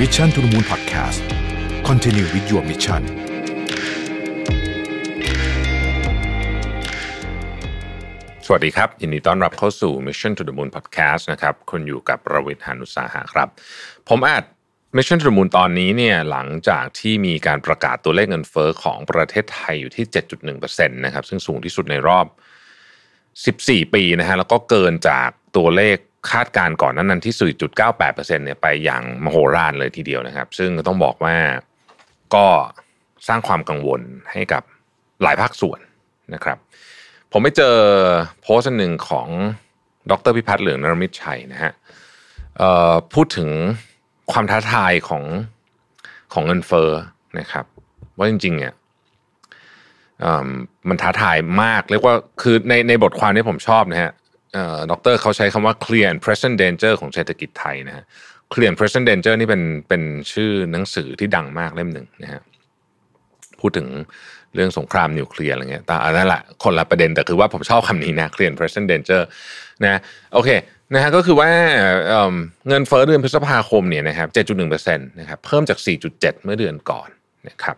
Mission to the Moon Podcast Continue with your missionสวัสดีครับยินดีต้อนรับเข้าสู่ Mission to the Moon Podcast นะครับคุณอยู่กับประวิตร หาญอุตสาหะครับผมอัด Mission to the Moon ตอนนี้เนี่ยหลังจากที่มีการประกาศตัวเลขเงินเฟ้อของประเทศไทยอยู่ที่ 7.1% นะครับซึ่งสูงที่สุดในรอบ14 ปีนะฮะแล้วก็เกินจากตัวเลขคาดการณ์ก่อนนั้นที่ 4.98% เนี่ยไปอย่างมโหฬารเลยทีเดียวนะครับซึ่งต้องบอกว่าก็สร้างความกังวลให้กับหลายภาคส่วนนะครับผมไปเจอโพสต์นึงของดร.พิพัฒน์เหลืองนรมิตรชัยนะฮะพูดถึงความท้าทายของเงินเฟ้อนะครับว่าจริงๆเนี่ยมันท้าทายมากเรียกว่าคือในบทความนี้ผมชอบนะฮะดร.เขาใช้คำว่า Clear and Present Danger ของเศรษฐกิจไทยนะฮะ Clear and Present Danger นี่เป็นชื่อหนังสือที่ดังมากเล่มหนึ่งนะฮะพูดถึงเรื่องสงครามนิวเคลียร์อะไรเงี้ยแต่อันนั้นแหละคนละประเด็นแต่คือว่าผมชอบคำนี้นะ Clear and Present Danger นะโอเคนะฮะก็คือว่าเงินเฟ้อเดือนพฤษภาคมเนี่ยนะครับ 7.1% นะครับเพิ่มจาก 4.7 เมื่อเดือนก่อนนะครับ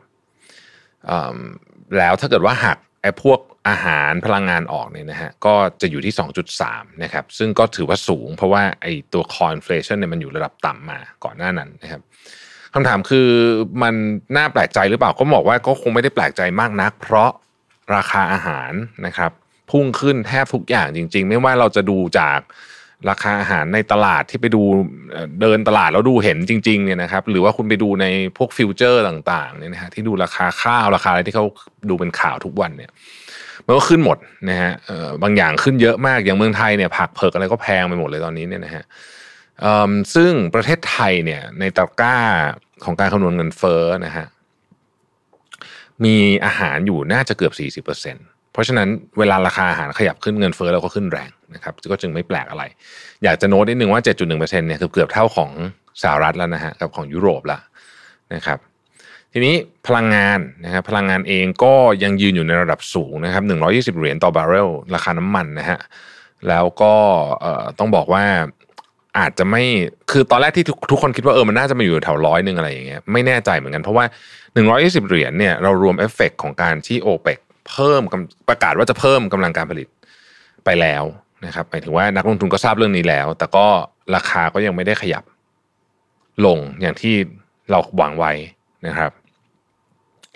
แล้วถ้าเกิดว่าหักพวกอาหารพลังงานออกเนี่ยนะฮะก็จะอยู่ที่ 2.3 นะครับซึ่งก็ถือว่าสูงเพราะว่าไอ้ตัว core inflation เนี่ยมันอยู่ระดับต่ำมาก่อนหน้านั้นนะครับคำถามคือมันน่าแปลกใจหรือเปล่าก็บอกว่าก็คงไม่ได้แปลกใจมากนักเพราะราคาอาหารนะครับพุ่งขึ้นแทบทุกอย่างจริงๆไม่ว่าเราจะดูจากราคาอาหารในตลาดที่ไปดูเดินตลาดแล้วดูเห็นจริงๆเนี่ยนะครับหรือว่าคุณไปดูในพวกฟิวเจอร์ต่างๆเนี่ยนะฮะที่ดูราคาข้าวราคาอะไรที่เขาดูเป็นข่าวทุกวันเนี่ยมันก็ขึ้นหมดนะฮะบางอย่างขึ้นเยอะมากอย่างเมืองไทยเนี่ยผักเผือกอะไรก็แพงไปหมดเลยตอนนี้เนี่ยนะฮะซึ่งประเทศไทยเนี่ยในตะกร้าของการคำนวณเงินเฟ้อนะฮะมีอาหารอยู่น่าจะเกือบ 40% เพราะฉะนั้นเวลาราคาอาหารขยับขึ้นเงินเฟ้อเราก็ขึ้นแรงนะครับก็จึงไม่แปลกอะไรอยากจะโน้ตนิดนึงว่า 7.1% เนี่ยเกือบเท่าของสหรัฐแล้วนะฮะกับของยุโรปแล้วนะครับทีนี้พลังงานนะครับพลังงานเองก็ยังยืนอยู่ในระดับสูงนะครับ$120ต่อบาร์เรลราคาน้ำมันนะฮะแล้วก็ต้องบอกว่าอาจจะไม่คือตอนแรกที่ทุกคนคิดว่ามันน่าจะมาอยู่แถว100อะไรอย่างเงี้ยไม่แน่ใจเหมือนกันเพราะว่า$120เนี่ยเรารวมเอฟเฟกต์ของการที่ OPEC เพิ่มประกาศว่าจะเพิ่มกำลังการผลิตไปแล้วนะครับหมายถึงว่านักลงทุนก็ทราบเรื่องนี้แล้วแต่ก็ราคาก็ยังไม่ได้ขยับลงอย่างที่เราหวังไว้นะครับ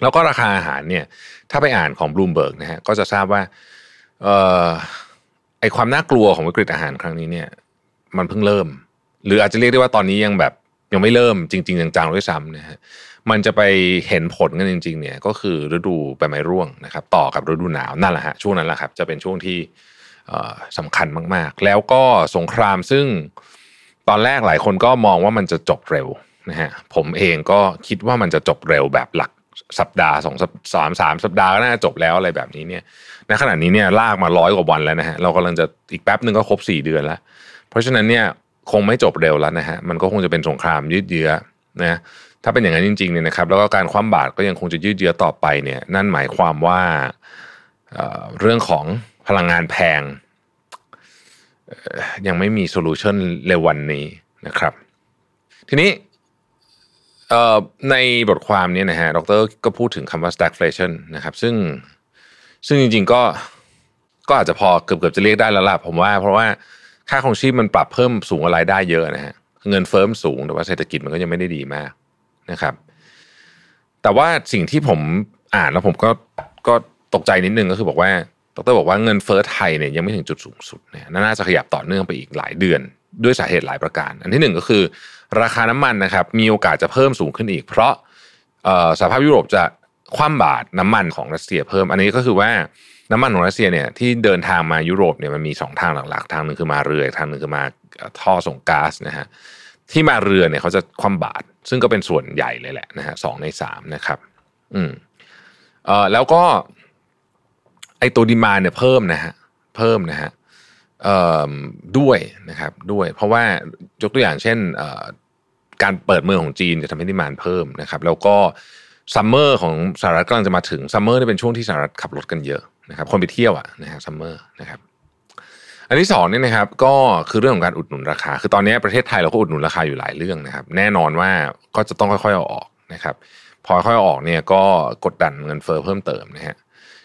แล้วก็ราคาอาหารเนี่ยถ้าไปอ่านของ Bloomberg นะฮะก็จะทราบว่าไอ้ความน่ากลัวของวิกฤตอาหารครั้งนี้เนี่ยมันเพิ่งเริ่มหรืออาจจะเรียกได้ว่าตอนนี้ยังแบบยังไม่เริ่มจริงๆจังๆด้วยซ้ำนะฮะมันจะไปเห็นผลกันจริงๆเนี่ยก็คือฤดูใบไม้ร่วงนะครับต่อกับฤดูหนาวนั่นแหละฮะช่วงนั้นแหละครับจะเป็นช่วงที่สำคัญมากๆแล้วก็สงครามซึ่งตอนแรกหลายคนก็มองว่ามันจะจบเร็วนะฮะผมเองก็คิดว่ามันจะจบเร็วแบบหลักสัปดาห์2-3 สัปดาห์ก็น่าจะจบแล้วอะไรแบบนี้เนี่ยณขณะนี้เนี่ยลากมา100กว่าวันแล้วนะฮะเรากำลังจะอีกแป๊บนึงก็ครบ4 เดือนแล้วเพราะฉะนั้นเนี่ยคงไม่จบเร็วแล้วนะฮะมันก็คงจะเป็นสงครามยืดเยื้อนะถ้าเป็นอย่างนั้นจริงๆเนี่ยนะครับแล้วก็การคว่ำบาตรก็ยังคงจะยืดเยื้อต่อไปเนี่ยนั่นหมายความว่าเรื่องของพลังงานแพงยังไม่มีโซลูชันเร็ววันนี้นะครับทีนี้ในบทความนี้นะฮะดร.ก็พูดถึงคำว่า stagflation นะครับซึ่งจริงๆก็อาจจะพอเกือบจะเรียกได้แล้วล่ะผมว่าเพราะว่าค่าของชีพมันปรับเพิ่มสูงอะไรได้เยอะนะฮะเงินเฟ้อสูงแต่ว่าเศรษฐกิจมันก็ยังไม่ได้ดีมากนะครับแต่ว่าสิ่งที่ผมอ่านแล้วผมก็ตกใจนิดนึงก็คือบอกว่าดร.บอกว่าเงินเฟ้อไทยเนี่ยยังไม่ถึงจุดสูงสุดเนี่ยน่าจะขยับต่อเนื่องไปอีกหลายเดือนด้วยสาเหตุหลายประการอันที่1ก็คือราคาน้ำมันนะครับมีโอกาสจะเพิ่มสูงขึ้นอีกเพราะสหภาพยุโรปจะคว่ำบาตรน้ำมันของรัสเซียเพิ่มอันนี้ก็คือว่าน้ำมันของรัสเซียเนี่ยที่เดินทางมายุโรปเนี่ยมันมี2ทางหลักๆทางนึงคือมาเรือทางนึงคือมาท่อส่งก๊าซนะฮะที่มาเรือเนี่ยเขาจะคว่ำบาตรซึ่งก็เป็นส่วนใหญ่เลยแหละนะฮะ2ใน3นะครับแล้วก็ไอ้ตัวดีมานด์เนี่ยเพิ่มนะฮะด้วยนะครับด้วยเพราะว่ายกตัวอย่างเช่นการเปิดเมืองของจีนจะทำให้ดีมานด์เพิ่มนะครับแล้วก็ซัมเมอร์ของสหรัฐกำลังจะมาถึงซัมเมอร์นี่เป็นช่วงที่สหรัฐขับรถกันเยอะนะครับคนไปเที่ยวอ่ะนะฮะซัมเมอร์นะครับ อันที่สองเนี่ยนะครับก็คือเรื่องของการอุดหนุนราคาคือตอนนี้ประเทศไทยเราก็อุดหนุนราคาอยู่หลายเรื่องนะครับแน่นอนว่าก็จะต้องค่อยๆเอาออกนะครับพอค่อยๆออกเนี่ยก็กดดันเงินเฟ้อเพิ่มเติมนะฮะ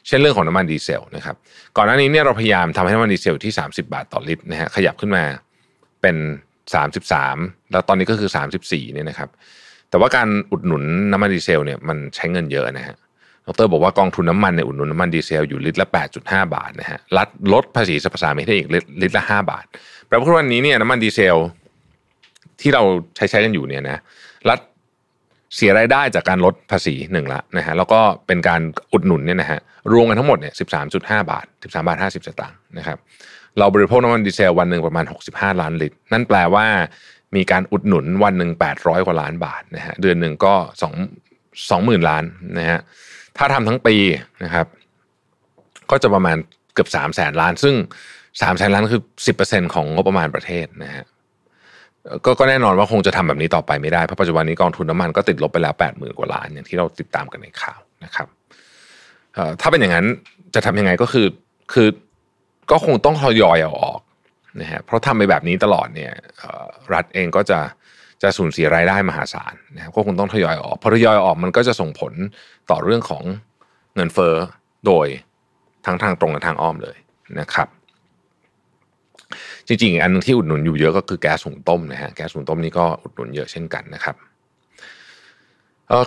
เช่นเรื่องของน้ำมันดีเซลนะครับก่อนหน้านี้เนี่ยเราพยายามทำให้น้ำมันดีเซลที่30 บาทต่อลิตรนะฮะขยับขึ้นมาเป็น33แล้วตอนนี้ก็คือ34เนี่ยนะครับแต่ว่าการอุดหนุนน้ำมันดีเซลเนี่ยมันใช้เงินเยอะนะฮะดร.บอกว่ากองทุนน้ำมันเนี่ยอุดหนุนน้ำมันดีเซลอยู่ลิตรละ 8.5 บาทนะฮะลดภาษีสรรพสามิตให้อีกลิตรละ5บาทแปลว่าวันนี้เนี่ยน้ำมันดีเซลที่เราใช้กันอยู่เนี่ยนะรัฐเสียรายได้จากการลดภาษี1ละนะฮะแล้วก็เป็นการอุดหนุนเนี่ยนะฮะรวมกันทั้งหมดเนี่ย 13.5 บาท 13.50 สตางค์นะครับเราบริโภคน้ำมันดีเซลวันนึงประมาณ65ล้านลิตรนั่นแปลว่ามีการอุดหนุนวันนึง800กว่าล้านบาทนะฮะเดือนนึงก็20,000 ล้านนะฮะถ้าทำทั้งปีนะครับก็จะประมาณเกือบ 300,000 ล้านซึ่ง 300,000 ล้านคือ 10% ของงบประมาณประเทศนะฮะก็แน่นอนว่าคงจะทำแบบนี้ต่อไปไม่ได้เพราะปัจจุบันนี้กองทุนน้ำมันก็ติดลบไปแล้ว 80,000 กว่าล้านอย่างที่เราติดตามกันในข่าวนะครับถ้าเป็นอย่างนั้นจะทำยังไงก็คือก็คงต้องทยอยเอาออกนะฮะเพราะทำไปแบบนี้ตลอดเนี่ยรัฐเองก็จะสูญเสียรายได้มหาศาลนะครับก็คงต้องทยอยออกพอทยอยออกมันก็จะส่งผลต่อเรื่องของเงินเฟ้อโดยทั้งทางตรงและทางอ้อมเลยนะครับจริงๆอันนึงที่อุดหนุนอยู่เยอะก็คือแก๊สหุงต้มนะฮะแก๊สหุงต้มนี่ก็อุดหนุนเยอะเช่นกันนะครับ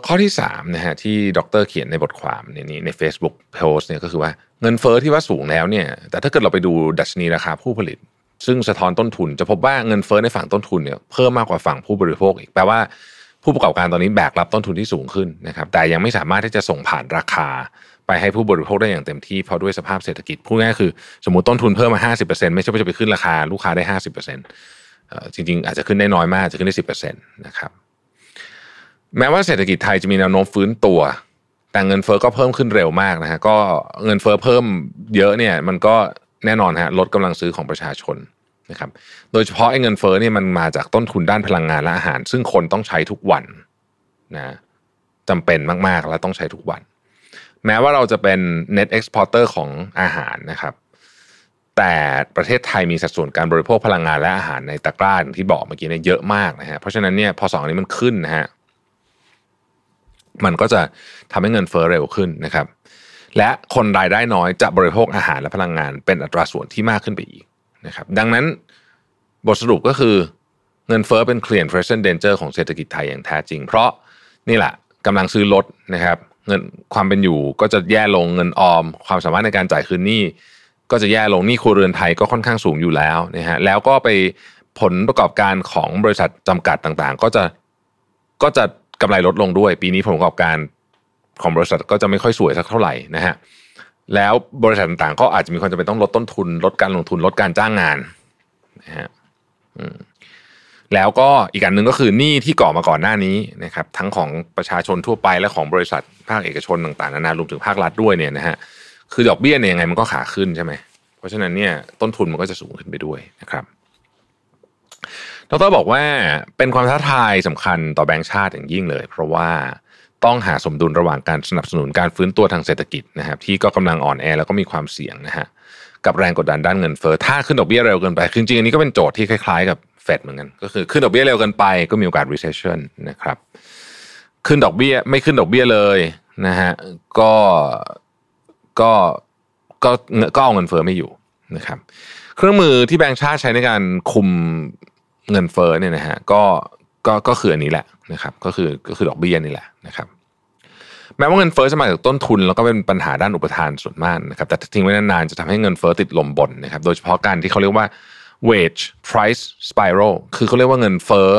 ข้อที่3นะฮะที่ดร.เขียนในบทความใน Facebook Post เนี่ยก็คือว่าเงินเฟ้อที่ว่าสูงแล้วเนี่ยแต่ถ้าเกิดเราไปดูดัชนีราคาผู้ผลิตซึ่งสะท้อนต้นทุนจะพบว่าเงินเฟ้อในฝั่งต้นทุนเนี่ยเพิ่มมากกว่าฝั่งผู้บริโภคอีกแปลว่าผู้ประกอบการตอนนี้แบกรับต้นทุนที่สูงขึ้นนะครับแต่ยังไม่สามารถที่จะส่งผ่านราคาไปให้ผู้บริโภคได้อย่างเต็มที่เพราะด้วยสภาพเศรษฐกิจพูดง่ายคือสมมุติต้นทุนเพิ่มมา 50% ไม่ใช่ว่าจะไปขึ้นราคาลูกค้าได้ 50% จริงๆอาจจะขึ้นได้น้อยมากจะขึ้นได้ 10% นะครับแม้ว่าเศรษฐกิจไทยจะมีแนวโน้มฟื้นตัวแต่เงินเฟ้อก็เพิ่มขึ้นเร็วมากนะฮะก็เงินเฟ้อเพิ่มเยอะเนี่ยมันก็แน่นอนฮะลดกำลังซื้อของประชาชนนะครับโดยเฉพาะไอ้เงินเฟ้อเนี่ยมันมาจากต้นทุนด้านพลังงานและอาหารซึ่งคนต้องใช้ทุกวันนะจำเป็นมากๆแล้วต้องใช้ทุกวันแม้ว่าเราจะเป็น Net Exporter ของอาหารนะครับแต่ประเทศไทยมีสัดส่วนการบริโภคพลังงานและอาหารในตะกร้าที่บอกเมื่อกี้เนี่ยเยอะมากนะฮะเพราะฉะนั้นเนี่ยพอ2อันนี้มันขึ้นนะฮะมันก็จะทำให้เงินเฟ้อเร็วขึ้นนะครับและคนรายได้น้อยจะบริโภคอาหารและพลังงานเป็นอัตราส่วนที่มากขึ้นไปอีกนะครับดังนั้นบทสรุปก็คือเงินเฟ้อเป็น Clear and Present Danger ของเศรษฐกิจไทยอย่างแท้จริงเพราะนี่แหละกำลังซื้อลดนะครับเงินความเป็นอยู่ก็จะแย่ลงเงินออมความสามารถในการจ่ายคืนหนี้ก็จะแย่ลงหนี้ครัวเรือนไทยก็ค่อนข้างสูงอยู่แล้วนะฮะแล้วก็ไปผลประกอบการของบริษัทจำกัดต่างๆก็จะกำไรลดลงด้วยปีนี้ผลประกอบการของบริษัทก็จะไม่ค่อยสวยสักเท่าไหร่นะฮะแล้วบริษัทต่างๆก็อาจจะมีความจำเป็นต้องลดต้นทุนลดการลงทุนลดการจ้างงานนะฮะแล้วก็อีกอันนึงก็คือหนี้ที่ก่อมาก่อนหน้านี้นะครับทั้งของประชาชนทั่วไปและของบริษัทภาคเอกชนต่างๆนานารวมถึงภาครัฐด้วยเนี่ยนะฮะคือดอกเบี้ยเนี่ยยังไงมันก็ขาขึ้นใช่ไหมเพราะฉะนั้นเนี่ยต้นทุนมันก็จะสูงขึ้นไปด้วยนะครับดร.บอกว่าเป็นความท้าทายสำคัญต่อแบงก์ชาติอย่างยิ่งเลยเพราะว่าต้องหาสมดุลระหว่างการสนับสนุนการฟื้นตัวทางเศรษฐกิจนะครับที่ก็กำลังอ่อนแอแล้วก็มีความเสี่ยงนะฮะกับแรงกดดันด้านเงินเฟ้อถ้าขึ้นดอกเบี้ยเร็วเกินไปจริงๆอันนี้ก็เป็นโจทย์ที่คล้ายๆกับเฟดเหมือนกันก็คือขึ้นดอกเบี้ยเร็วเกินไปก็มีโอกาส recession นะครับขึ้นดอกเบี้ยไม่ขึ้นดอกเบี้ยเลยนะฮะก็เอาเงินเฟ้อไม่อยู่นะครับเครื่องมือที่แบงก์ชาติใช้ในการคุมเงินเฟ้อเนี่ยนะฮะก็คืออันนี้แหละนะครับก็คือดอกเบี้ยนี่แหละนะครับแม้ว่าเงินเฟ้อจะมาจากต้นทุนแล้วก็เป็นปัญหาด้านอุปทานส่วนมากนะครับแต่ทิ้งไว้นานๆจะทำให้เงินเฟ้อติดลมบนนะครับโดยเฉพาะการที่เขาเรียกว่า wage price spiral คือเขาเรียกว่าเงินเฟ้อ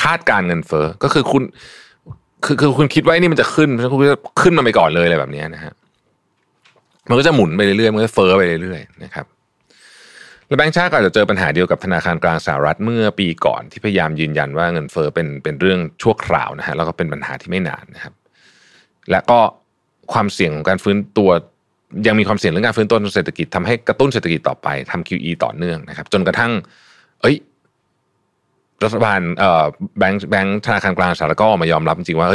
คาดการเงินเฟ้อก็คือคุณคิดว่านี่มันจะขึ้นเพราะฉะนั้นคุณจะขึ้นมันไปก่อนเลยอะไรแบบนี้นะฮะมันก็จะหมุนไปเรื่อยๆมันก็เฟ้อไปเรื่อยๆนะครับและแบงก์ชาติก็อาจจะเจอปัญหาเดียวกับธนาคารกลางสหรัฐเมื่อปีก่อนที่พยายามยืนยันว่าเงินเฟ้อเป็นเรื่องชั่วคราวนะฮะแล้วก็เป็นปัญหาที่ไม่นานนะครับและก็ความเสี่ยงของการฟื้นตัวยังมีความเสี่ยงเรื่องการฟื้นตัวทางเศรษฐกิจทำให้กระตุ้นเศรษฐกิจต่อไปทำ QE ต่อเนื่องนะครับจนกระทั่งรัฐบาลแบงก์ธนาคารกลางสหรัฐก็ออกมายอมรับจริงๆว่า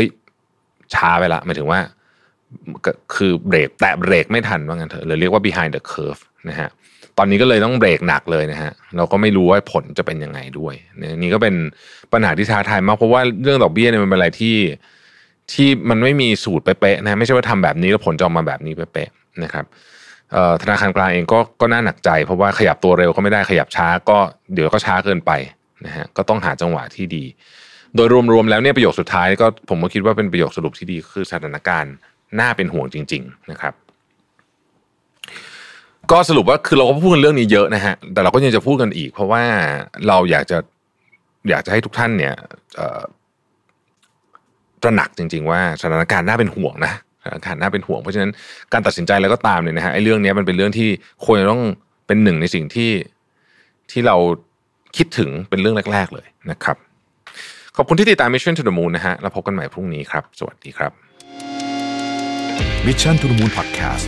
ช้าไปละหมายถึงว่าคือเบรกไม่ทันว่างั้นเถอะเลยเรียกว่า behind the curve นะฮะ ตอนนี้ก็เลยต้องเบรกหนักเลยนะฮะเราก็ไม่รู้ว่าผลจะเป็นยังไงด้วยนี่ก็เป็นปัญหาที่ท้าทายมากเพราะว่าเรื่องดอกเบี้ยเนี่ยมันเป็นอะไรที่มันไม่มีสูตรเป๊ะๆนะไม่ใช่ว่าทำแบบนี้แล้วผลจะออกมาแบบนี้เป๊ะๆนะครับธนาคารกลางเองก็น่าหนักใจเพราะว่าขยับตัวเร็วก็ไม่ได้ขยับช้าก็เดี๋ยวก็ช้าเกินไปนะฮะก็ต้องหาจังหวะที่ดีโดยรวมๆแล้วเนี่ยประโยคสุดท้ายก็ผมก็คิดว่าเป็นประโยคสรุปที่ดีคือสถานการณ์น่าเป็นห่วงจริงๆนะครับก็สรุปว่าคือเราก็พูดกันเรื่องนี้เยอะนะฮะแต่เราก็ยังจะพูดกันอีกเพราะว่าเราอยากจะให้ทุกท่านเนี่ยตระหนักจริงๆว่าสถานการณ์น่าเป็นห่วงนะสถานการณ์น่าเป็นห่วงเพราะฉะนั้นการตัดสินใจอะไรก็ตามเนี่ยนะฮะไอ้เรื่องนี้มันเป็นเรื่องที่ควรจะต้องเป็นหนึ่งในสิ่งที่เราคิดถึงเป็นเรื่องแรกๆเลยนะครับขอบคุณที่ติดตาม Mission to the Moon นะฮะแล้วพบกันใหม่พรุ่งนี้ครับสวัสดีครับ Mission to the Moon Podcast